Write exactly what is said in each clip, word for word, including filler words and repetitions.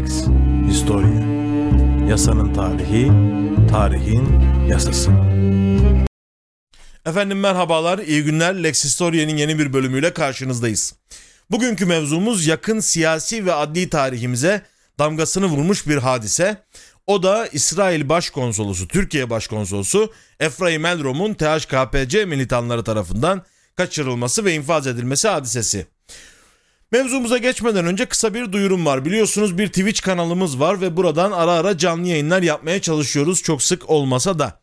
Lex Historia. Yasanın tarihi, tarihin yasası. Efendim merhabalar, iyi günler. Lex Historia'nın yeni bir bölümüyle karşınızdayız. Bugünkü mevzumuz yakın siyasi ve adli tarihimize damgasını vurmuş bir hadise. O da İsrail Başkonsolosu, Türkiye Başkonsolosu Efraim Elrom'un T H K P-C militanları tarafından kaçırılması ve infaz edilmesi hadisesi. Mevzumuza geçmeden önce kısa bir duyurum var. Biliyorsunuz bir Twitch kanalımız var ve buradan ara ara canlı yayınlar yapmaya çalışıyoruz, çok sık olmasa da.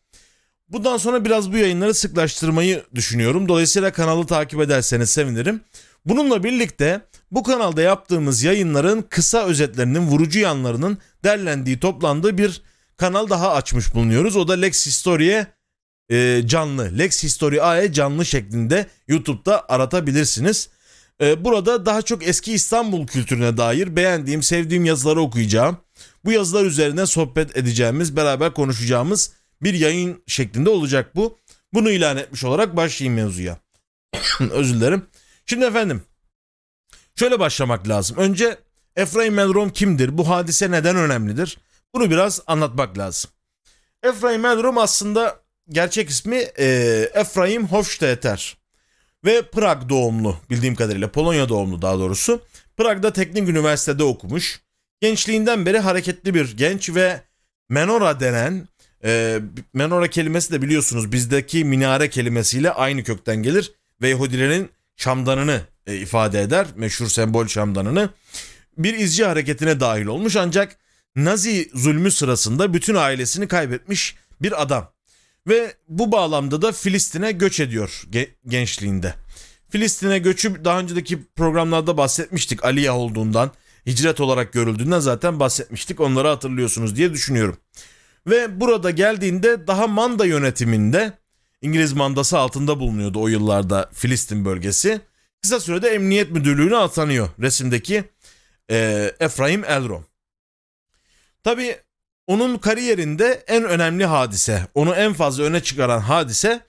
Bundan sonra biraz bu yayınları sıklaştırmayı düşünüyorum. Dolayısıyla kanalı takip ederseniz sevinirim. Bununla birlikte bu kanalda yaptığımız yayınların kısa özetlerinin, vurucu yanlarının derlendiği, toplandığı bir kanal daha açmış bulunuyoruz. O da Lex Historia e, canlı, Lex Historia canlı şeklinde YouTube'da aratabilirsiniz. E, burada daha çok eski İstanbul kültürüne dair beğendiğim, sevdiğim yazıları okuyacağım. Bu yazılar üzerine sohbet edeceğimiz, beraber konuşacağımız bir yayın şeklinde olacak bu. Bunu ilan etmiş olarak başlayayım mevzuya. Özür dilerim. Şimdi efendim, şöyle başlamak lazım. Önce Efraim Elrom kimdir? Bu hadise neden önemlidir? Bunu biraz anlatmak lazım. Efraim Elrom aslında gerçek ismi e, Efraim Hofstetter ve Prag doğumlu, bildiğim kadarıyla Polonya doğumlu daha doğrusu. Prag'da teknik üniversitede okumuş. Gençliğinden beri hareketli bir genç ve menora denen, e, menora kelimesi de biliyorsunuz bizdeki minare kelimesiyle aynı kökten gelir ve Yahudilerin şamdanını ifade eder, meşhur sembol şamdanını. Bir izci hareketine dahil olmuş ancak Nazi zulmü sırasında bütün ailesini kaybetmiş bir adam. Ve bu bağlamda da Filistin'e göç ediyor gençliğinde. Filistin'e göçü daha önceki programlarda bahsetmiştik. Aliyah olduğundan, hicret olarak görüldüğünden zaten bahsetmiştik. Onları hatırlıyorsunuz diye düşünüyorum. Ve burada geldiğinde daha Manda yönetiminde, İngiliz mandası altında bulunuyordu o yıllarda Filistin bölgesi. Kısa sürede emniyet müdürlüğüne atanıyor resimdeki e, Efraim Elrom. Tabii onun kariyerinde en önemli hadise, onu en fazla öne çıkaran hadise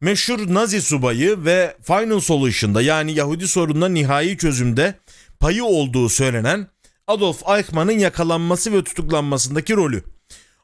meşhur Nazi subayı ve Final Solution'da, yani Yahudi sorununa nihai çözümde payı olduğu söylenen Adolf Eichmann'ın yakalanması ve tutuklanmasındaki rolü.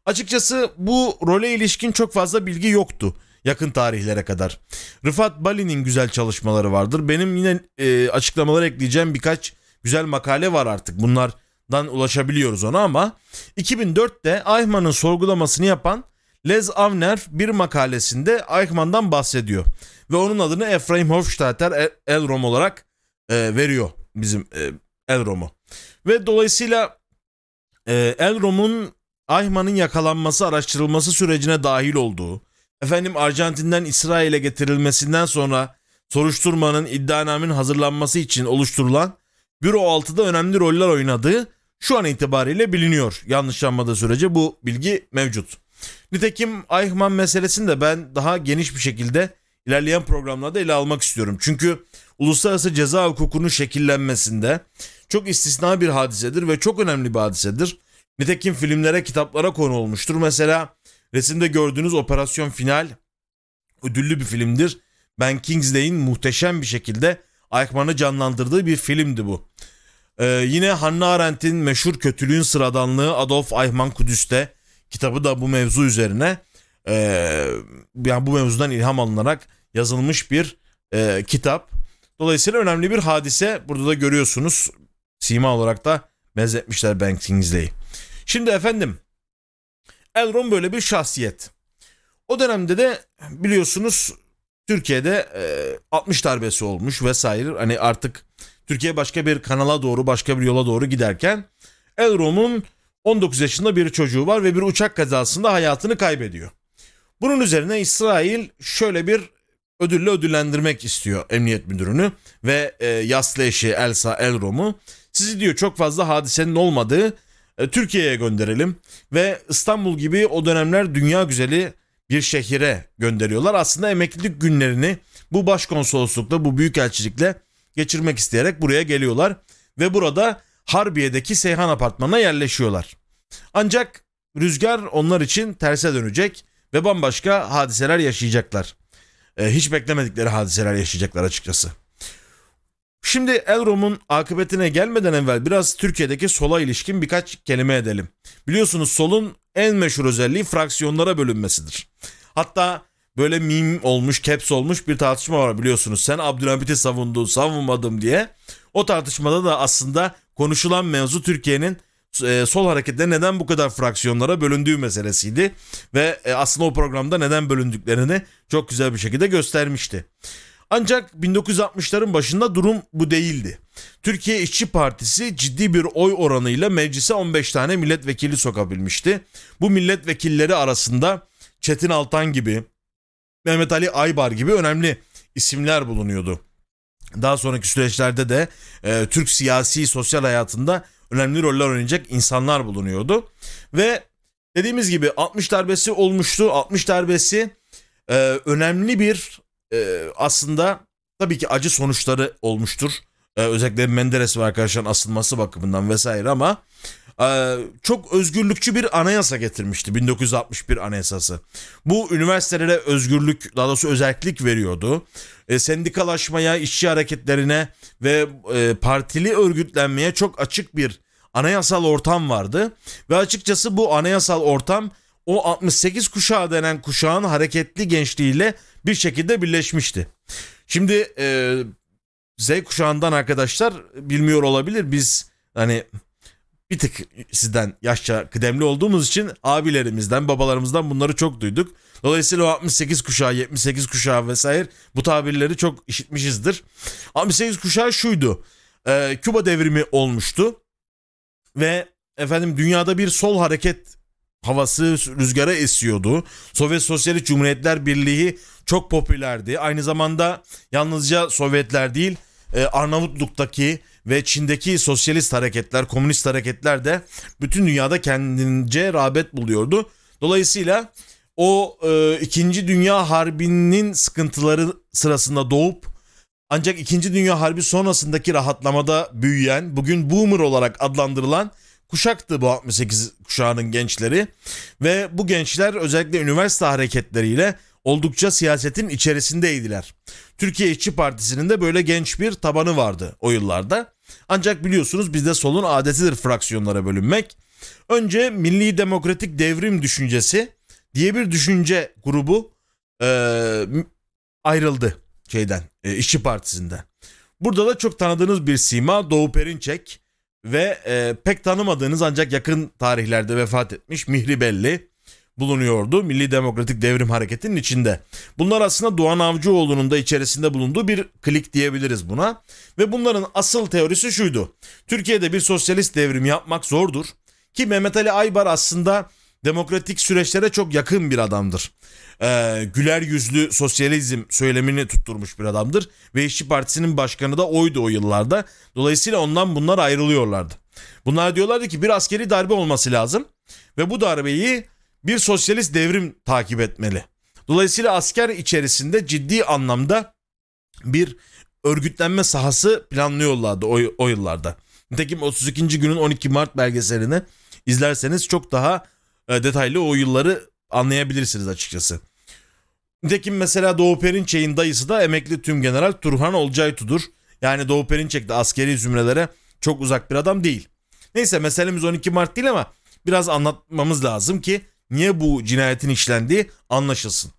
Açıkçası bu role ilişkin çok fazla bilgi yoktu yakın tarihlere kadar. Refet Bele'nin güzel çalışmaları vardır. Benim yine e, açıklamalara ekleyeceğim birkaç güzel makale var artık. Bunlardan ulaşabiliyoruz ona ama iki bin dörtte Eichmann'ın sorgulamasını yapan Les Avner bir makalesinde Eichmann'dan bahsediyor. Ve onun adını Efraim Hofstetter Elrom olarak e, veriyor bizim e, Elrom'u. Ve dolayısıyla e, Elrom'un Eichmann'ın yakalanması, araştırılması sürecine dahil olduğu, Efendim Arjantin'den İsrail'e getirilmesinden sonra soruşturmanın, iddianamenin hazırlanması için oluşturulan Büro altıda önemli roller oynadığı şu an itibariyle biliniyor. Yanlışlanmadığı sürece bu bilgi mevcut. Nitekim Eichmann meselesini de ben daha geniş bir şekilde ilerleyen programlarda ele almak istiyorum. Çünkü uluslararası ceza hukukunun şekillenmesinde çok istisna bir hadisedir ve çok önemli bir hadisedir. Nitekim filmlere, kitaplara konu olmuştur. Mesela resimde gördüğünüz Operasyon Final ödüllü bir filmdir. Ben Kingsley'in muhteşem bir şekilde Eichmann'ı canlandırdığı bir filmdi bu. Ee, yine Hannah Arendt'in meşhur Kötülüğün Sıradanlığı, Adolf Eichmann Kudüs'te kitabı da bu mevzu üzerine, e, yani bu mevzudan ilham alınarak yazılmış bir e, kitap. Dolayısıyla önemli bir hadise. Burada da görüyorsunuz, sima olarak da benzetmişler Ben Kingsley'i. Şimdi efendim, Elrom böyle bir şahsiyet. O dönemde de biliyorsunuz Türkiye'de altmış darbesi olmuş vesaire. Hani artık Türkiye başka bir kanala doğru, başka bir yola doğru giderken Elrom'un on dokuz yaşında bir çocuğu var ve bir uçak kazasında hayatını kaybediyor. Bunun üzerine İsrail şöyle bir ödülle ödüllendirmek istiyor emniyet müdürünü ve yaslı eşi Elsa Elrom'u. Sizi diyor çok fazla hadisenin olmadığı Türkiye'ye gönderelim ve İstanbul gibi o dönemler dünya güzeli bir şehire gönderiyorlar. Aslında emeklilik günlerini bu başkonsoloslukla, bu büyükelçilikle geçirmek isteyerek buraya geliyorlar ve burada Harbiye'deki Seyhan Apartmanı'na yerleşiyorlar. Ancak rüzgar onlar için terse dönecek ve bambaşka hadiseler yaşayacaklar. Hiç beklemedikleri hadiseler yaşayacaklar açıkçası. Şimdi Elrom'un akıbetine gelmeden evvel biraz Türkiye'deki sola ilişkin birkaç kelime edelim. Biliyorsunuz solun en meşhur özelliği fraksiyonlara bölünmesidir. Hatta böyle mim olmuş, caps olmuş bir tartışma var biliyorsunuz. Sen Abdülhamit'i savundun, savunmadım diye. O tartışmada da aslında konuşulan mevzu Türkiye'nin sol harekette neden bu kadar fraksiyonlara bölündüğü meselesiydi. Ve aslında o programda neden bölündüklerini çok güzel bir şekilde göstermişti. Ancak bin dokuz yüz altmışların başında durum bu değildi. Türkiye İşçi Partisi ciddi bir oy oranıyla meclise on beş tane milletvekili sokabilmişti. Bu milletvekilleri arasında Çetin Altan gibi, Mehmet Ali Aybar gibi önemli isimler bulunuyordu. Daha sonraki süreçlerde de e, Türk siyasi sosyal hayatında önemli roller oynayacak insanlar bulunuyordu. Ve dediğimiz gibi altmış darbesi olmuştu. altmış darbesi e, önemli bir e, aslında tabii ki acı sonuçları olmuştur. E, özellikle Menderes ve arkadaşların asılması bakımından vesaire ama e, çok özgürlükçü bir anayasa getirmişti bin dokuz yüz altmış bir anayasası. Bu üniversitelere özgürlük, daha doğrusu özellik veriyordu. E, sendikalaşmaya, işçi hareketlerine ve e, partili örgütlenmeye çok açık bir anayasal ortam vardı. Ve açıkçası bu anayasal ortam o altmış sekiz kuşağı denen kuşağın hareketli gençliğiyle bir şekilde birleşmişti. Şimdi e, Z kuşağından arkadaşlar bilmiyor olabilir. Biz hani bir tık sizden yaşça kıdemli olduğumuz için abilerimizden, babalarımızdan bunları çok duyduk. Dolayısıyla o altmış sekiz kuşağı, yetmiş sekiz kuşağı vesaire bu tabirleri çok işitmişizdir. altmış sekiz kuşağı şuydu. E, Küba devrimi olmuştu. Ve efendim dünyada bir sol hareket havası rüzgara esiyordu. Sovyet Sosyalist Cumhuriyetler Birliği çok popülerdi. Aynı zamanda yalnızca Sovyetler değil, Arnavutluk'taki ve Çin'deki sosyalist hareketler, komünist hareketler de bütün dünyada kendince rağbet buluyordu. Dolayısıyla o e, İkinci Dünya Harbi'nin sıkıntıları sırasında doğup ancak İkinci Dünya Harbi sonrasındaki rahatlamada büyüyen, bugün boomer olarak adlandırılan kuşaktı bu altmış sekiz kuşağının gençleri. Ve bu gençler özellikle üniversite hareketleriyle oldukça siyasetin içerisindeydiler. Türkiye İşçi Partisi'nin de böyle genç bir tabanı vardı o yıllarda. Ancak biliyorsunuz bizde solun adetidir fraksiyonlara bölünmek. Önce Milli Demokratik Devrim düşüncesi diye bir düşünce grubu e, ayrıldı şeyden, e, İşçi Partisi'nden. Burada da çok tanıdığınız bir sima Doğu Perinçek ve e, pek tanımadığınız ancak yakın tarihlerde vefat etmiş Mihri Belli bulunuyordu Milli Demokratik Devrim Hareketi'nin içinde. Bunlar aslında Doğan Avcıoğlu'nun da içerisinde bulunduğu bir klik diyebiliriz buna. Ve bunların asıl teorisi şuydu. Türkiye'de bir sosyalist devrim yapmak zordur. Ki Mehmet Ali Aybar aslında demokratik süreçlere çok yakın bir adamdır. Ee, güler yüzlü sosyalizm söylemini tutturmuş bir adamdır. Ve İşçi Partisi'nin başkanı da oydu o yıllarda. Dolayısıyla ondan bunlar ayrılıyorlardı. Bunlar diyorlardı ki bir askeri darbe olması lazım. Ve bu darbeyi bir sosyalist devrim takip etmeli. Dolayısıyla asker içerisinde ciddi anlamda bir örgütlenme sahası planlıyorlardı o, o yıllarda. Nitekim otuz ikinci günün on iki Mart belgeselini izlerseniz çok daha e, detaylı o yılları anlayabilirsiniz açıkçası. Nitekim mesela Doğu Perinçek'in dayısı da emekli tümgeneral Turhan Olcaytudur. Yani Doğu Perinçek de askeri zümrelere çok uzak bir adam değil. Neyse meselemiz on iki Mart değil ama biraz anlatmamız lazım ki niye bu cinayetin işlendiği anlaşılsın.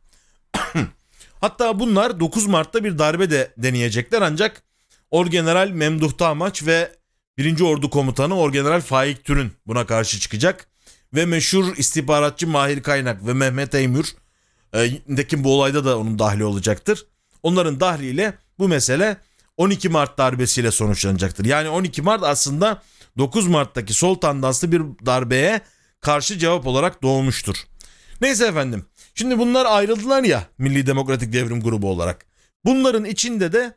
Hatta bunlar dokuz Mart'ta bir darbe de deneyecekler ancak Orgeneral Memduh Tağmaç ve birinci Ordu Komutanı Orgeneral Faik Türün buna karşı çıkacak. Ve meşhur istihbaratçı Mahir Kaynak ve Mehmet Eymür, e, nitekim bu olayda da onun dahli olacaktır. Onların dahliyle bu mesele on iki Mart darbesiyle sonuçlanacaktır. Yani on iki Mart aslında dokuz Mart'taki sol tandanslı bir darbeye karşı cevap olarak doğmuştur. Neyse efendim. Şimdi bunlar ayrıldılar ya Milli Demokratik Devrim grubu olarak. Bunların içinde de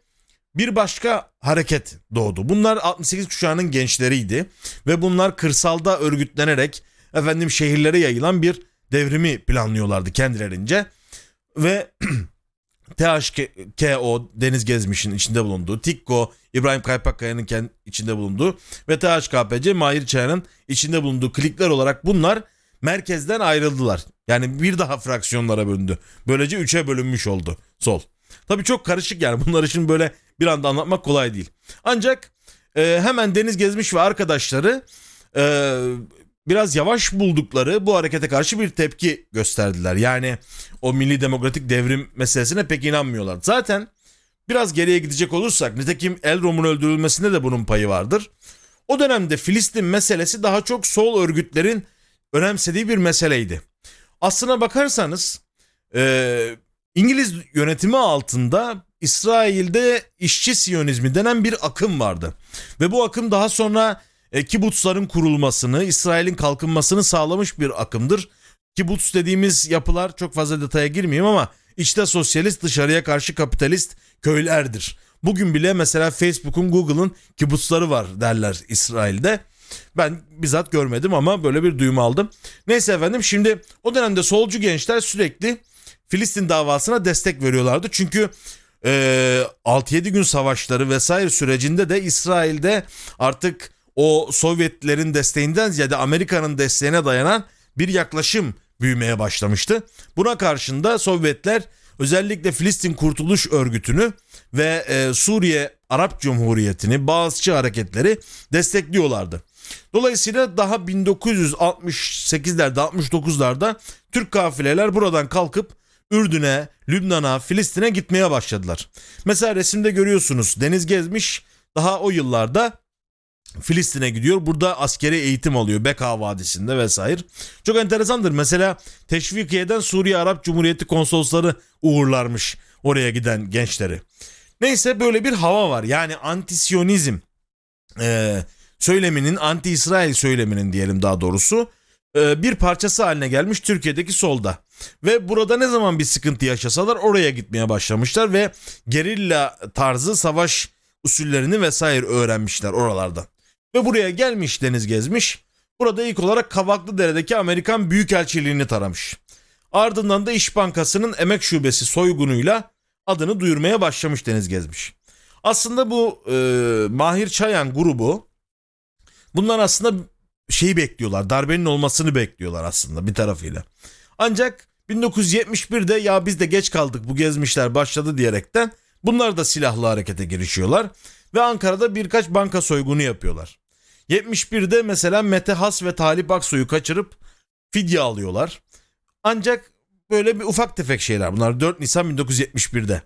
bir başka hareket doğdu. Bunlar altmış sekiz kuşağının gençleriydi. Ve bunlar kırsalda örgütlenerek efendim şehirlere yayılan bir devrimi planlıyorlardı kendilerince. Ve T H K O Deniz Gezmiş'in içinde bulunduğu, T H K O İbrahim Kaypakkaya'nın içinde bulunduğu ve T H K P-C Mahir Çayan'ın içinde bulunduğu klikler olarak bunlar merkezden ayrıldılar. Yani bir daha fraksiyonlara bölündü. Böylece üçe bölünmüş oldu sol. Tabii çok karışık yani bunları şimdi böyle bir anda anlatmak kolay değil. Ancak e, hemen Deniz Gezmiş ve arkadaşları e, biraz yavaş buldukları bu harekete karşı bir tepki gösterdiler. Yani o Milli Demokratik Devrim meselesine pek inanmıyorlar. Zaten biraz geriye gidecek olursak, nitekim Elrom'un öldürülmesinde de bunun payı vardır. O dönemde Filistin meselesi daha çok sol örgütlerin önemsediği bir meseleydi. Aslına bakarsanız e, İngiliz yönetimi altında İsrail'de işçi siyonizmi denen bir akım vardı. Ve bu akım daha sonra e, kibutzların kurulmasını, İsrail'in kalkınmasını sağlamış bir akımdır. Kibutz dediğimiz yapılar, çok fazla detaya girmeyeyim ama içte sosyalist, dışarıya karşı kapitalist köylerdir. Bugün bile mesela Facebook'un, Google'ın kibutzları var derler İsrail'de. Ben bizzat görmedim ama böyle bir duyum aldım. Neyse efendim, şimdi o dönemde solcu gençler sürekli Filistin davasına destek veriyorlardı. Çünkü e, altı yedi gün savaşları vesaire sürecinde de İsrail'de artık o Sovyetlerin desteğinden ziyade Amerika'nın desteğine dayanan bir yaklaşım büyümeye başlamıştı. Buna karşın da Sovyetler özellikle Filistin Kurtuluş Örgütü'nü ve e, Suriye Arap Cumhuriyeti'ni, Bağızçı hareketleri destekliyorlardı. Dolayısıyla daha bin dokuz yüz altmış sekizlerde altmış dokuzlarda Türk kafileler buradan kalkıp Ürdün'e, Lübnan'a, Filistin'e gitmeye başladılar. Mesela resimde görüyorsunuz, Deniz Gezmiş daha o yıllarda Filistin'e gidiyor. Burada askeri eğitim alıyor Beka Vadisi'nde vesaire. Çok enteresandır. Mesela Teşvikiye'den Suriye Arap Cumhuriyeti konsolosları uğurlarmış oraya giden gençleri. Neyse, böyle bir hava var. Yani antisyonizm e, söyleminin, anti-İsrail söyleminin diyelim daha doğrusu e, bir parçası haline gelmiş Türkiye'deki solda. Ve burada ne zaman bir sıkıntı yaşasalar oraya gitmeye başlamışlar ve gerilla tarzı savaş usullerini vesaire öğrenmişler oralarda. Ve buraya gelmiş Deniz Gezmiş. Burada ilk olarak Kavaklıdere'deki Amerikan Büyükelçiliğini taramış. Ardından da İş Bankası'nın emek şubesi soygunuyla adını duyurmaya başlamış Deniz Gezmiş. Aslında bu e, Mahir Çayan grubu, bunlar aslında şeyi bekliyorlar, darbenin olmasını bekliyorlar aslında bir tarafıyla. Ancak bin dokuz yüz yetmiş birde ya biz de geç kaldık, bu gezmişler başladı diyerekten bunlar da silahlı harekete girişiyorlar ve Ankara'da birkaç banka soygunu yapıyorlar. yetmiş birde mesela Mete Has ve Talip Aksoy'u kaçırıp fidye alıyorlar. Ancak böyle bir ufak tefek şeyler bunlar, dört Nisan bin dokuz yüz yetmiş birde.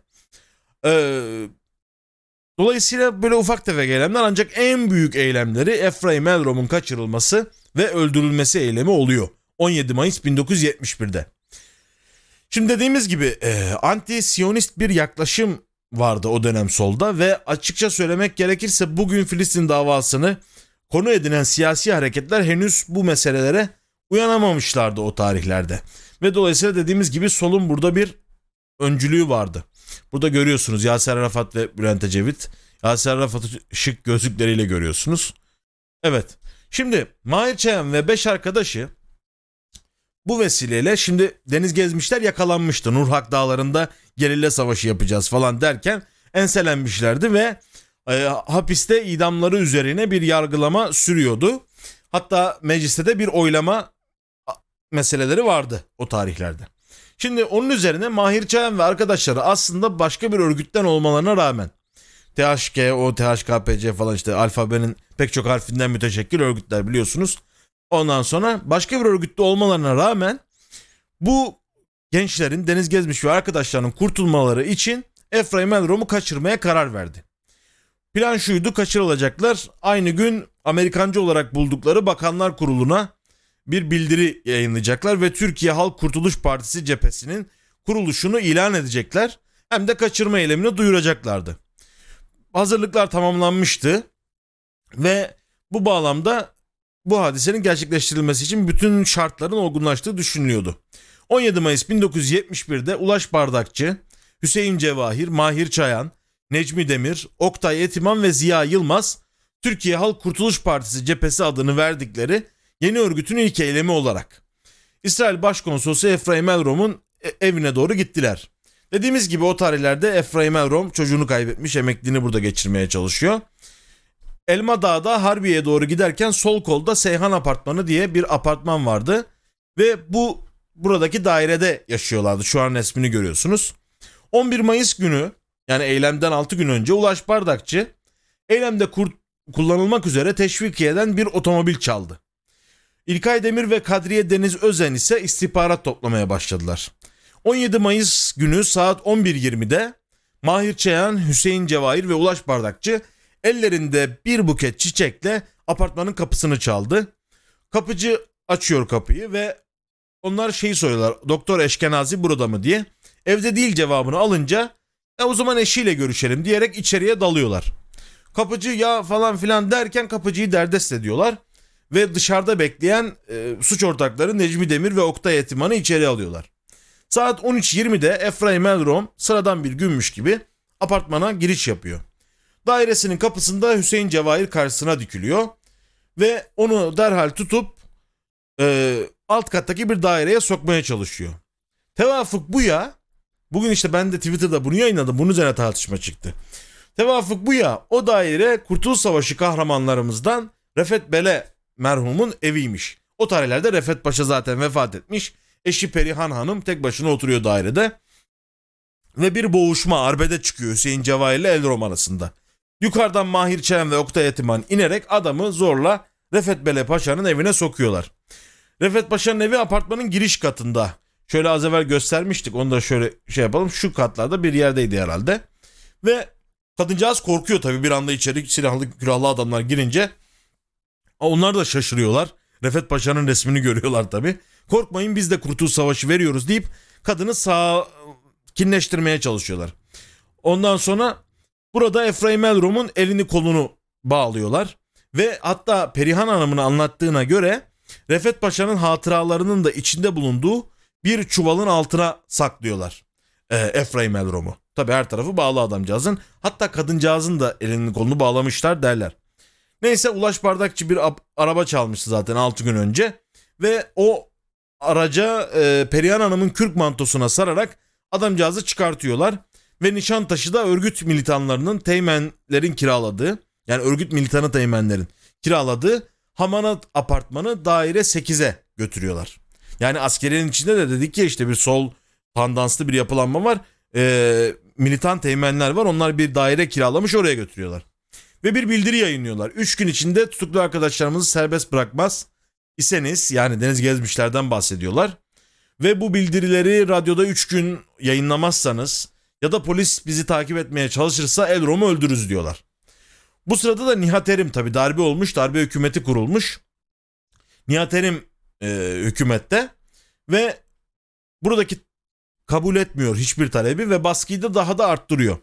Ee, dolayısıyla böyle ufak tefek eylemler, ancak en büyük eylemleri Efraim Elrom'un kaçırılması ve öldürülmesi eylemi oluyor on yedi Mayıs bin dokuz yüz yetmiş birde. Şimdi dediğimiz gibi e, anti-siyonist bir yaklaşım vardı o dönem solda ve açıkça söylemek gerekirse bugün Filistin davasını konu edinen siyasi hareketler henüz bu meselelere uyanamamışlardı o tarihlerde. Ve dolayısıyla dediğimiz gibi solun burada bir öncülüğü vardı. Burada görüyorsunuz Yasir Arafat ve Bülent Ecevit. Yasir Arafat'ı şık gözlükleriyle görüyorsunuz. Evet, şimdi Mahir Çayan ve beş arkadaşı bu vesileyle, şimdi Deniz Gezmişler yakalanmıştı. Nurhak Dağları'nda gerilla savaşı yapacağız falan derken enselenmişlerdi ve e, hapiste idamları üzerine bir yargılama sürüyordu. Hatta mecliste de bir oylama meseleleri vardı o tarihlerde. Şimdi onun üzerine Mahir Çayan ve arkadaşları aslında başka bir örgütten olmalarına rağmen T H K O, T H K P-C falan, işte alfabenin pek çok harfinden müteşekkil örgütler biliyorsunuz. Ondan sonra başka bir örgütte olmalarına rağmen bu gençlerin, Deniz Gezmiş ve arkadaşlarının kurtulmaları için Efraim Elrom'u kaçırmaya karar verdi. Plan şuydu: kaçırılacaklar. Aynı gün Amerikancı olarak buldukları Bakanlar Kurulu'na bir bildiri yayınlayacaklar ve Türkiye Halk Kurtuluş Partisi cephesinin kuruluşunu ilan edecekler. Hem de kaçırma eylemini duyuracaklardı. Hazırlıklar tamamlanmıştı ve bu bağlamda bu hadisenin gerçekleştirilmesi için bütün şartların olgunlaştığı düşünülüyordu. on yedi Mayıs bin dokuz yüz yetmiş birde Ulaş Bardakçı, Hüseyin Cevahir, Mahir Çayan, Necmi Demir, Oktay Etiman ve Ziya Yılmaz, Türkiye Halk Kurtuluş Partisi cephesi adını verdikleri yeni örgütün ilk eylemi olarak İsrail Başkonsolosu Efraim Elrom'un evine doğru gittiler. Dediğimiz gibi o tarihlerde Efraim Elrom çocuğunu kaybetmiş, emekliliğini burada geçirmeye çalışıyor. Elma Dağ'da Harbiye'ye doğru giderken sol kolda Seyhan Apartmanı diye bir apartman vardı ve bu buradaki dairede yaşıyorlardı. Şu an resmini görüyorsunuz. on bir Mayıs günü yani eylemden altı gün önce Ulaş Bardakçı eylemde kur- kullanılmak üzere teşvikiye'den bir otomobil çaldı. İlkay Demir ve Kadriye Deniz Özen ise istihbarat toplamaya başladılar. on yedi Mayıs günü saat on bir yirmide Mahir Çayan, Hüseyin Cevahir ve Ulaş Bardakçı ellerinde bir buket çiçekle apartmanın kapısını çaldı. Kapıcı açıyor kapıyı ve onlar şeyi soruyorlar, doktor Eşkenazi burada mı diye. Evde değil cevabını alınca e o zaman eşiyle görüşelim diyerek içeriye dalıyorlar. Kapıcı ya falan filan derken kapıcıyı derdest ediyorlar ve dışarıda bekleyen e, suç ortakları Necmi Demir ve Oktay Etiman'ı içeri alıyorlar. Saat on üç yirmide Efraim Elrom sıradan bir günmüş gibi apartmana giriş yapıyor. Dairesinin kapısında Hüseyin Cevahir karşısına dikiliyor ve onu derhal tutup e, alt kattaki bir daireye sokmaya çalışıyor. Tevafuk bu ya, bugün işte ben de Twitter'da bunu yayınladım, bunun üzerine tartışma çıktı. Tevafuk bu ya, o daire Kurtuluş Savaşı kahramanlarımızdan Refet Bele merhumun eviymiş. O tarihlerde Refet Paşa zaten vefat etmiş. Eşi Perihan Hanım tek başına oturuyor dairede. Ve bir boğuşma, arbede çıkıyor Hüseyin Cevahir ile Elrom arasında. Yukarıdan Mahir Çayan ve Oktay Etiman inerek adamı zorla Refet Bele Paşa'nın evine sokuyorlar. Refet Paşa'nın evi apartmanın giriş katında. Şöyle az evvel göstermiştik, onu da şöyle şey yapalım. Şu katlarda bir yerdeydi herhalde. Ve kadıncağız korkuyor tabii, bir anda içeri silahlı külahlı adamlar girince. Onlar da şaşırıyorlar. Refet Paşa'nın resmini görüyorlar tabii. Korkmayın biz de Kurtuluş Savaşı veriyoruz deyip kadını sakinleştirmeye çalışıyorlar. Ondan sonra burada Efraim Elrom'un elini kolunu bağlıyorlar. Ve hatta Perihan Hanım'ın anlattığına göre Refet Paşa'nın hatıralarının da içinde bulunduğu bir çuvalın altına saklıyorlar ee, Efraim Elrom'u. Tabii her tarafı bağlı adamcağızın. Hatta kadıncağızın da elini kolunu bağlamışlar derler. Neyse Ulaş Bardakçı bir araba çalmıştı zaten altı gün önce. Ve o araca e, Perihan Hanım'ın kürk mantosuna sararak adamcağızı çıkartıyorlar. Ve Nişantaşı'da örgüt militanlarının, teğmenlerin kiraladığı, yani örgüt militanı teğmenlerin kiraladığı Hamanat apartmanı daire sekize götürüyorlar. Yani askerinin içinde de dedik ya işte bir sol pandanslı bir yapılanma var. E, militan teğmenler var, onlar bir daire kiralamış, oraya götürüyorlar. Ve bir bildiri yayınlıyorlar. üç gün içinde tutuklu arkadaşlarımızı serbest bırakmaz iseniz, yani Deniz Gezmişler'den bahsediyorlar. Ve bu bildirileri radyoda üç gün yayınlamazsanız ya da polis bizi takip etmeye çalışırsa Elrom'u öldürürüz diyorlar. Bu sırada da Nihat Erim tabii darbe olmuş, darbe hükümeti kurulmuş. Nihat Erim e, hükümette ve buradaki kabul etmiyor hiçbir talebi ve baskıyı da daha da arttırıyor.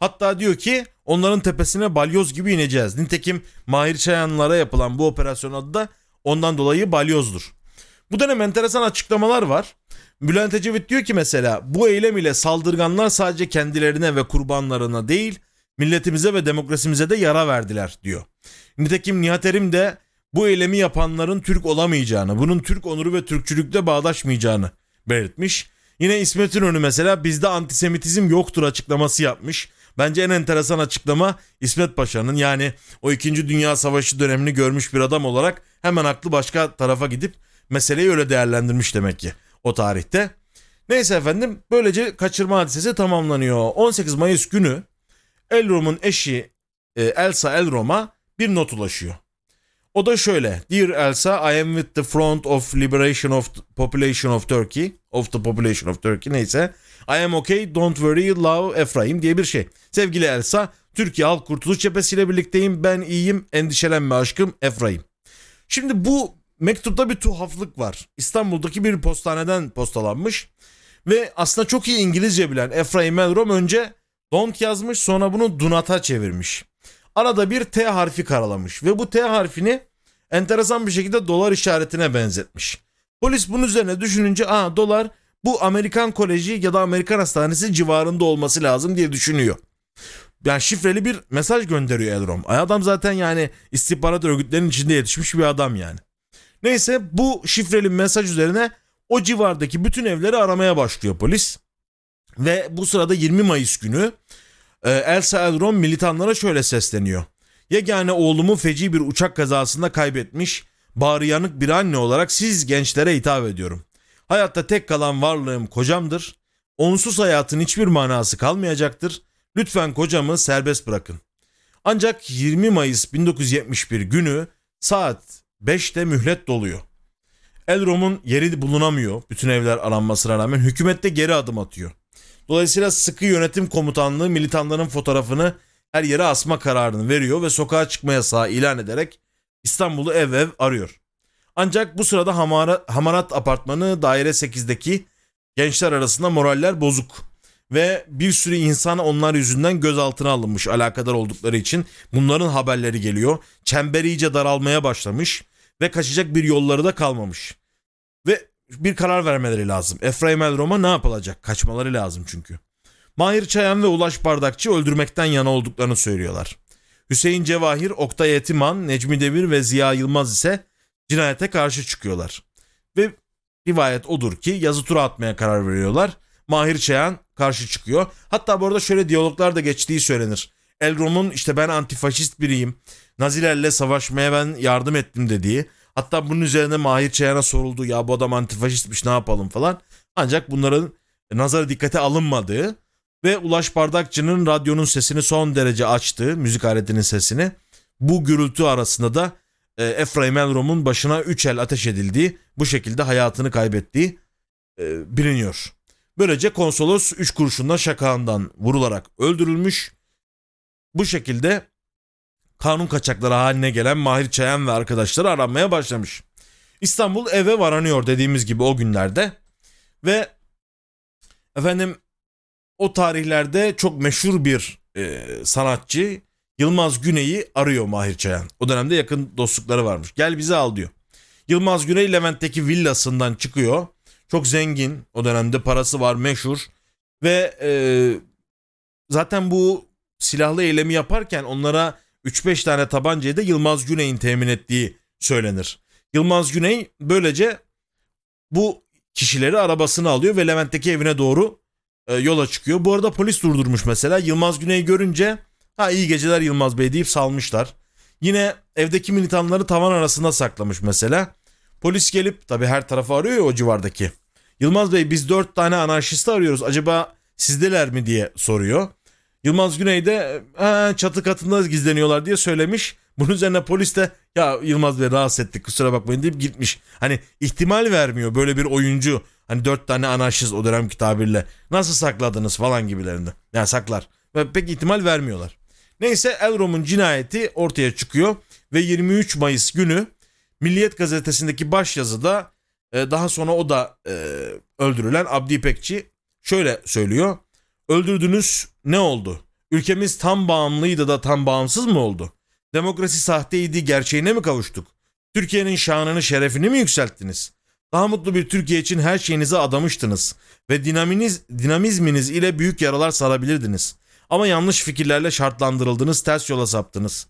Hatta diyor ki onların tepesine balyoz gibi ineceğiz. Nitekim Mahir Çayanlara yapılan bu operasyon adı da ondan dolayı balyozdur. Bu dönem enteresan açıklamalar var. Bülent Ecevit diyor ki mesela bu eylem ile saldırganlar sadece kendilerine ve kurbanlarına değil milletimize ve demokrasimize de yara verdiler diyor. Nitekim Nihat Erim de bu eylemi yapanların Türk olamayacağını, bunun Türk onuru ve Türkçülükle bağdaşmayacağını belirtmiş. Yine İsmet İnönü mesela bizde antisemitizm yoktur açıklaması yapmış. Bence en enteresan açıklama İsmet Paşa'nın, yani o ikinci. Dünya Savaşı dönemini görmüş bir adam olarak hemen aklı başka tarafa gidip meseleyi öyle değerlendirmiş demek ki o tarihte. Neyse efendim, böylece kaçırma hadisesi tamamlanıyor. on sekiz Mayıs günü Elrom'un eşi Elsa Elrom'a bir not ulaşıyor. O da şöyle: Dear Elsa, I am with the Front of Liberation of the Population of Turkey, of the Population of Turkey neyse. I am okay, don't worry, love Efraim diye bir şey. Sevgili Elsa, Türkiye Halk Kurtuluş Cephesi ile birlikteyim, ben iyiyim, endişelenme aşkım Efraim. Şimdi bu mektupta bir tuhaflık var. İstanbul'daki bir postaneden postalanmış ve aslında çok iyi İngilizce bilen Efraim Elrom önce don't yazmış, sonra bunu do not'a çevirmiş. Arada bir T harfi karalamış ve bu T harfini enteresan bir şekilde dolar işaretine benzetmiş. Polis bunun üzerine düşününce aa dolar bu Amerikan Koleji ya da Amerikan Hastanesi civarında olması lazım diye düşünüyor. Yani şifreli bir mesaj gönderiyor Elrom. Adam zaten yani istihbarat örgütlerinin içinde yetişmiş bir adam yani. Neyse bu şifreli mesaj üzerine o civardaki bütün evleri aramaya başlıyor polis. Ve bu sırada yirmi Mayıs günü Elsa Elrom militanlara şöyle sesleniyor. Yegane oğlumu feci bir uçak kazasında kaybetmiş, bağrı yanık bir anne olarak siz gençlere hitap ediyorum. Hayatta tek kalan varlığım kocamdır. Onsuz hayatın hiçbir manası kalmayacaktır. lütfen kocamı serbest bırakın. Ancak yirmi Mayıs bin dokuz yüz yetmiş bir günü saat beşte mühlet doluyor. Elrom'un yeri bulunamıyor, bütün evler aranmasına rağmen hükümette geri adım atıyor. Dolayısıyla sıkı yönetim komutanlığı militanların fotoğrafını her yere asma kararını veriyor ve sokağa çıkma yasağı ilan ederek İstanbul'u ev ev arıyor. Ancak bu sırada Hamara, Hamarat Apartmanı Daire sekizdeki gençler arasında moraller bozuk ve bir sürü insan onlar yüzünden gözaltına alınmış alakadar oldukları için bunların haberleri geliyor. Çember iyice daralmaya başlamış ve kaçacak bir yolları da kalmamış. Ve bir karar vermeleri lazım. Efraim Elrom'a ne yapılacak? Kaçmaları lazım çünkü. Mahir Çayan ve Ulaş Bardakçı öldürmekten yana olduklarını söylüyorlar. Hüseyin Cevahir, Oktay Etiman, Necmi Demir ve Ziya Yılmaz ise cinayete karşı çıkıyorlar. Ve rivayet odur ki yazı tura atmaya karar veriyorlar. Mahir Çayan karşı çıkıyor. Hatta bu arada şöyle diyaloglar da geçtiği söylenir. Elrom'un işte ben antifaşist biriyim, Nazilerle savaşmaya ben yardım ettim dediği. Hatta bunun üzerine Mahir Çayan'a soruldu, ya bu adam antifaşistmiş ne yapalım falan. Ancak bunların nazara dikkate alınmadığı ve Ulaş Bardakçı'nın radyonun sesini son derece açtığı, müzik aletinin sesini, bu gürültü arasında da e, Efraim Elrom'un başına üç el ateş edildiği, bu şekilde hayatını kaybettiği e, biliniyor. Böylece konsolos üç kurşunla şakağından vurularak öldürülmüş. Bu şekilde kanun kaçakları haline gelen Mahir Çayan ve arkadaşları aranmaya başlamış. İstanbul eve varanıyor dediğimiz gibi o günlerde. Ve efendim o tarihlerde çok meşhur bir e, sanatçı Yılmaz Güney'i arıyor Mahir Çayan. O dönemde yakın dostlukları varmış. Gel bizi al diyor. Yılmaz Güney Levent'teki villasından çıkıyor. Çok zengin, o dönemde parası var, meşhur. Ve e, zaten bu silahlı eylemi yaparken onlara üç beş tane tabancayı da Yılmaz Güney'in temin ettiği söylenir. Yılmaz Güney böylece bu kişileri arabasına alıyor ve Levent'teki evine doğru e, yola çıkıyor. Bu arada polis durdurmuş mesela. Yılmaz Güney'i görünce ha iyi geceler Yılmaz Bey deyip salmışlar. Yine evdeki militanları tavan arasında saklamış mesela. Polis gelip tabii her tarafı arıyor ya o civardaki. Yılmaz Bey biz dört tane anarşisti arıyoruz, acaba sizdeler mi diye soruyor. Yılmaz Güney de çatı katında gizleniyorlar diye söylemiş. Bunun üzerine polis de ya Yılmaz Bey rahatsız ettik kusura bakmayın deyip gitmiş. Hani ihtimal vermiyor böyle bir oyuncu. Hani dört tane anarşist o dönemki tabirle. Nasıl sakladınız falan gibilerinde. Yani saklar. Ve pek ihtimal vermiyorlar. Neyse Elrom'un cinayeti ortaya çıkıyor. Ve yirmi üç Mayıs günü Milliyet gazetesindeki başyazıda daha sonra o da öldürülen Abdi İpekçi şöyle söylüyor. Öldürdünüz ne oldu? Ülkemiz tam bağımlıydı da tam bağımsız mı oldu? Demokrasi sahteydi gerçeğine mi kavuştuk? Türkiye'nin şanını şerefini mi yükselttiniz? Daha mutlu bir Türkiye için her şeyinizi adamıştınız ve dinaminiz, dinamizminiz ile büyük yaralar sarabilirdiniz. Ama yanlış fikirlerle şartlandırıldınız, ters yola saptınız.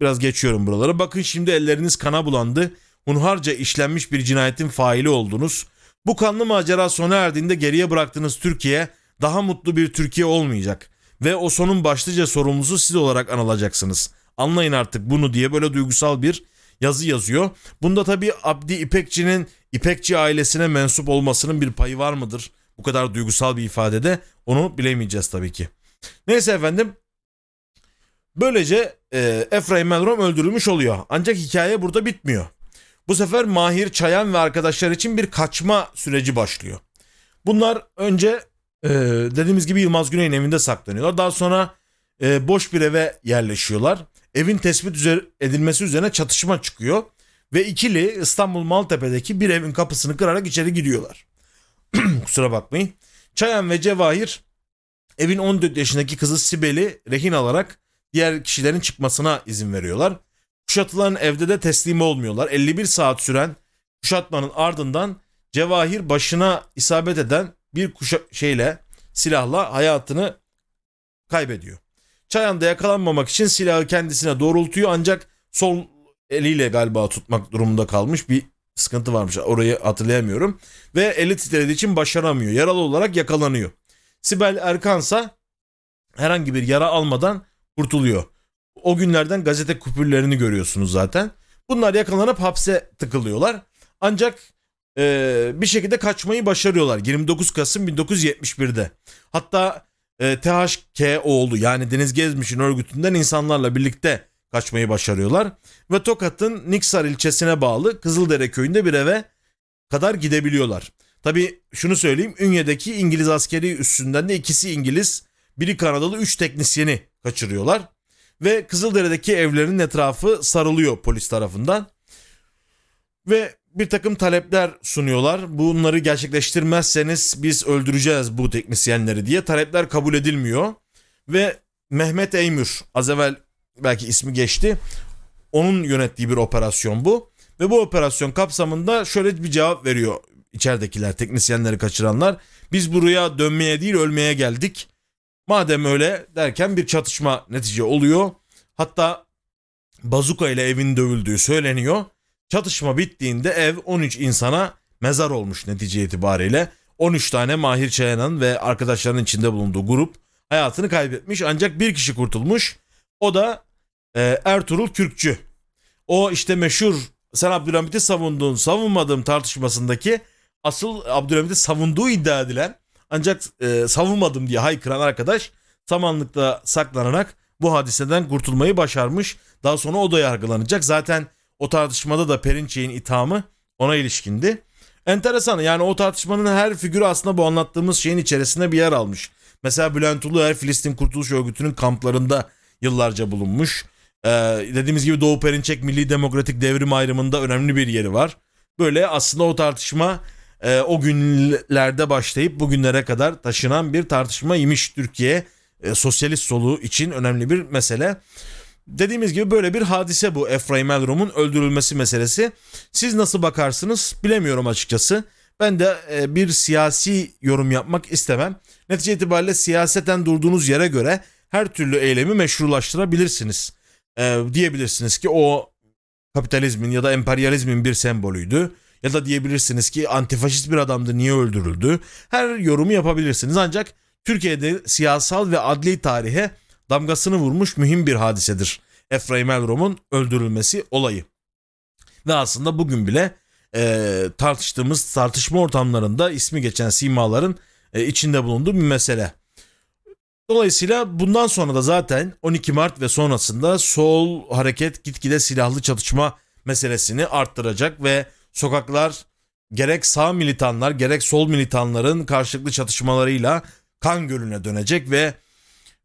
Biraz geçiyorum buraları. Bakın şimdi elleriniz kana bulandı. Hunharca işlenmiş bir cinayetin faili oldunuz. Bu kanlı macera sona erdiğinde geriye bıraktığınız Türkiye daha mutlu bir Türkiye olmayacak ve o sonun başlıca sorumlusu siz olarak anılacaksınız. Anlayın artık bunu diye böyle duygusal bir yazı yazıyor. Bunda tabii Abdi İpekçi'nin İpekçi ailesine mensup olmasının bir payı var mıdır? Bu kadar duygusal bir ifadede onu bilemeyeceğiz tabii ki. Neyse efendim. Böylece e, Efraim Melrum öldürülmüş oluyor. Ancak hikaye burada bitmiyor. Bu sefer Mahir Çayan ve arkadaşlar için bir kaçma süreci başlıyor. Bunlar önce Ee, dediğimiz gibi Yılmaz Güney'in evinde saklanıyorlar. Daha sonra e, boş bir eve yerleşiyorlar. Evin tespit üzeri, edilmesi üzerine çatışma çıkıyor. Ve ikili İstanbul Maltepe'deki bir evin kapısını kırarak içeri giriyorlar. Kusura bakmayın. Çayan ve Cevahir evin on dört yaşındaki kızı Sibel'i rehin alarak diğer kişilerin çıkmasına izin veriyorlar. Kuşatılan evde de teslim olmuyorlar. elli bir saat süren kuşatmanın ardından Cevahir başına isabet eden bir kuşa şeyle silahla hayatını kaybediyor. Çayan da yakalanmamak için silahı kendisine doğrultuyor ancak sol eliyle galiba tutmak durumunda kalmış, bir sıkıntı varmış, orayı hatırlayamıyorum. Ve eli titrediği için başaramıyor. Yaralı olarak yakalanıyor. Sibel Erkan'sa herhangi bir yara almadan kurtuluyor. O günlerden gazete kupürlerini görüyorsunuz zaten. Bunlar yakalanıp hapse tıkılıyorlar. Ancak Ee, bir şekilde kaçmayı başarıyorlar yirmi dokuz Kasım bin dokuz yüz yetmiş birde. Hatta e, T H K O'lu yani Deniz Gezmiş'in örgütünden insanlarla birlikte kaçmayı başarıyorlar. Ve Tokat'ın Niksar ilçesine bağlı Kızıldere köyünde bir eve kadar gidebiliyorlar. Tabii şunu söyleyeyim, Ünye'deki İngiliz askeri üssünden de ikisi İngiliz, biri Kanadalı üç teknisyeni kaçırıyorlar. Ve Kızıldere'deki evlerinin etrafı sarılıyor polis tarafından. Ve bir takım talepler sunuyorlar. Bunları gerçekleştirmezseniz biz öldüreceğiz bu teknisyenleri diye. Talepler kabul edilmiyor. Ve Mehmet Eymür, az evvel belki ismi geçti, onun yönettiği bir operasyon bu. Ve bu operasyon kapsamında şöyle bir cevap veriyor içeridekiler, teknisyenleri kaçıranlar. Biz buraya dönmeye değil ölmeye geldik. Madem öyle derken bir çatışma netice oluyor. Hatta bazuka ile evin dövüldüğü söyleniyor. Çatışma bittiğinde ev on üç insana mezar olmuş netice itibariyle. on üç tane Mahir Çayan'ın ve arkadaşlarının içinde bulunduğu grup hayatını kaybetmiş. Ancak bir kişi kurtulmuş. O da e, Ertuğrul Kürkçü. O işte meşhur sen Abdülhamit'i savundun savunmadığım tartışmasındaki asıl Abdülhamit'i savunduğu iddia edilen ancak e, savunmadım diye haykıran arkadaş samanlıkta saklanarak bu hadiseden kurtulmayı başarmış. Daha sonra o da yargılanacak. Zaten o tartışmada da Perinçek'in ithamı ona ilişkindi. Enteresan, yani o tartışmanın her figürü aslında bu anlattığımız şeyin içerisinde bir yer almış. Mesela Bülent Uluer Filistin Kurtuluş Örgütü'nün kamplarında yıllarca bulunmuş. Ee, dediğimiz gibi Doğu Perinçek Milli Demokratik Devrim ayrımında önemli bir yeri var. Böyle aslında o tartışma e, o günlerde başlayıp bugünlere kadar taşınan bir tartışma imiş. Türkiye e, sosyalist soluğu için önemli bir mesele. Dediğimiz gibi böyle bir hadise bu Efraim Elrom'un öldürülmesi meselesi. Siz nasıl bakarsınız bilemiyorum açıkçası. Ben de bir siyasi yorum yapmak istemem. Netice itibariyle siyaseten durduğunuz yere göre her türlü eylemi meşrulaştırabilirsiniz. Ee, diyebilirsiniz ki o kapitalizmin ya da emperyalizmin bir sembolüydü. Ya da diyebilirsiniz ki antifaşist bir adamdı, niye öldürüldü. Her yorumu yapabilirsiniz ancak Türkiye'de siyasal ve adli tarihe damgasını vurmuş mühim bir hadisedir Efraim Elrom'un öldürülmesi olayı. Ve aslında bugün bile e, tartıştığımız tartışma ortamlarında ismi geçen simaların e, içinde bulunduğu bir mesele. Dolayısıyla bundan sonra da zaten on iki Mart ve sonrasında sol hareket gitgide silahlı çatışma meselesini arttıracak ve sokaklar gerek sağ militanlar gerek sol militanların karşılıklı çatışmalarıyla kan gölüne dönecek ve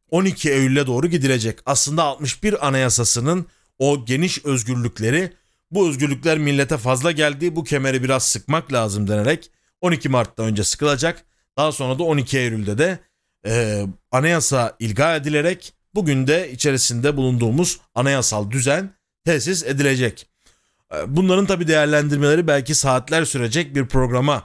on iki Eylül'e doğru gidilecek. Aslında altmış bir Anayasası'nın o geniş özgürlükleri, bu özgürlükler millete fazla geldi, bu kemeri biraz sıkmak lazım denerek on iki Mart'tan önce sıkılacak. Daha sonra da on iki Eylül'de de e, anayasa ilga edilerek bugün de içerisinde bulunduğumuz anayasal düzen tesis edilecek. E, bunların tabii değerlendirmeleri belki saatler sürecek bir programa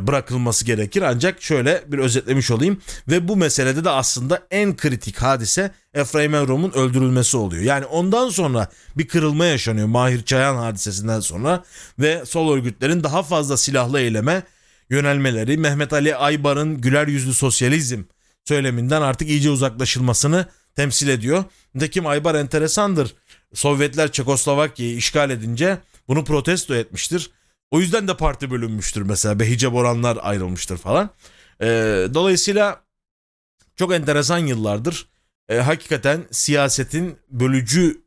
bırakılması gerekir ancak şöyle bir özetlemiş olayım ve bu meselede de aslında en kritik hadise Efraim Elrom'un öldürülmesi oluyor. Yani ondan sonra bir kırılma yaşanıyor Mahir Çayan hadisesinden sonra ve sol örgütlerin daha fazla silahlı eyleme yönelmeleri, Mehmet Ali Aybar'ın güler yüzlü sosyalizm söyleminden artık iyice uzaklaşılmasını temsil ediyor. Nitekim Aybar enteresandır. Sovyetler Çekoslovakya'yı işgal edince bunu protesto etmiştir. O yüzden de parti bölünmüştür mesela. Behice Boranlar ayrılmıştır falan. E, dolayısıyla çok enteresan yıllardır. E, hakikaten siyasetin bölücü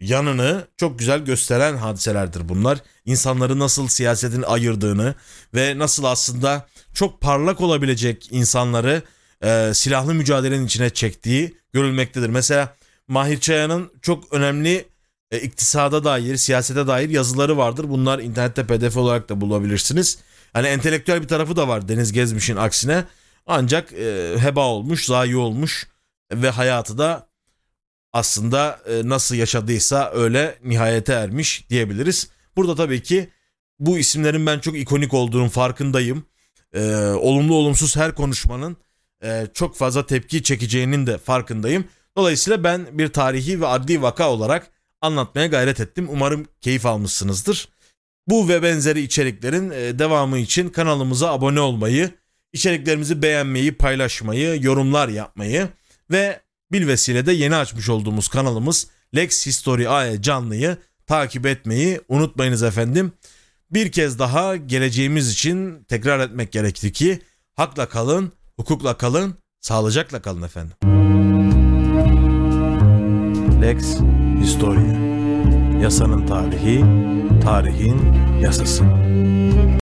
yanını çok güzel gösteren hadiselerdir bunlar. İnsanları nasıl siyasetin ayırdığını ve nasıl aslında çok parlak olabilecek insanları e, silahlı mücadelenin içine çektiği görülmektedir. Mesela Mahir Çayan'ın çok önemli E, iktisada dair, siyasete dair yazıları vardır. Bunlar internette P D F olarak da bulabilirsiniz. Hani entelektüel bir tarafı da var Deniz Gezmiş'in aksine. Ancak e, heba olmuş, zayi olmuş ve hayatı da aslında e, nasıl yaşadıysa öyle nihayete ermiş diyebiliriz. Burada tabii ki bu isimlerin ben çok ikonik olduğunun farkındayım. E, olumlu olumsuz her konuşmanın e, çok fazla tepki çekeceğinin de farkındayım. Dolayısıyla ben bir tarihi ve adli vaka olarak anlatmaya gayret ettim. Umarım keyif almışsınızdır. Bu ve benzeri içeriklerin devamı için kanalımıza abone olmayı, içeriklerimizi beğenmeyi, paylaşmayı, yorumlar yapmayı ve bilvesile de yeni açmış olduğumuz kanalımız Lex History A E Canlı'yı takip etmeyi unutmayınız efendim. Bir kez daha geleceğimiz için tekrar etmek gerekti ki hakla kalın, hukukla kalın, Sağlıcakla kalın efendim. Lex Historia. Yasanın tarihi, tarihin yasası.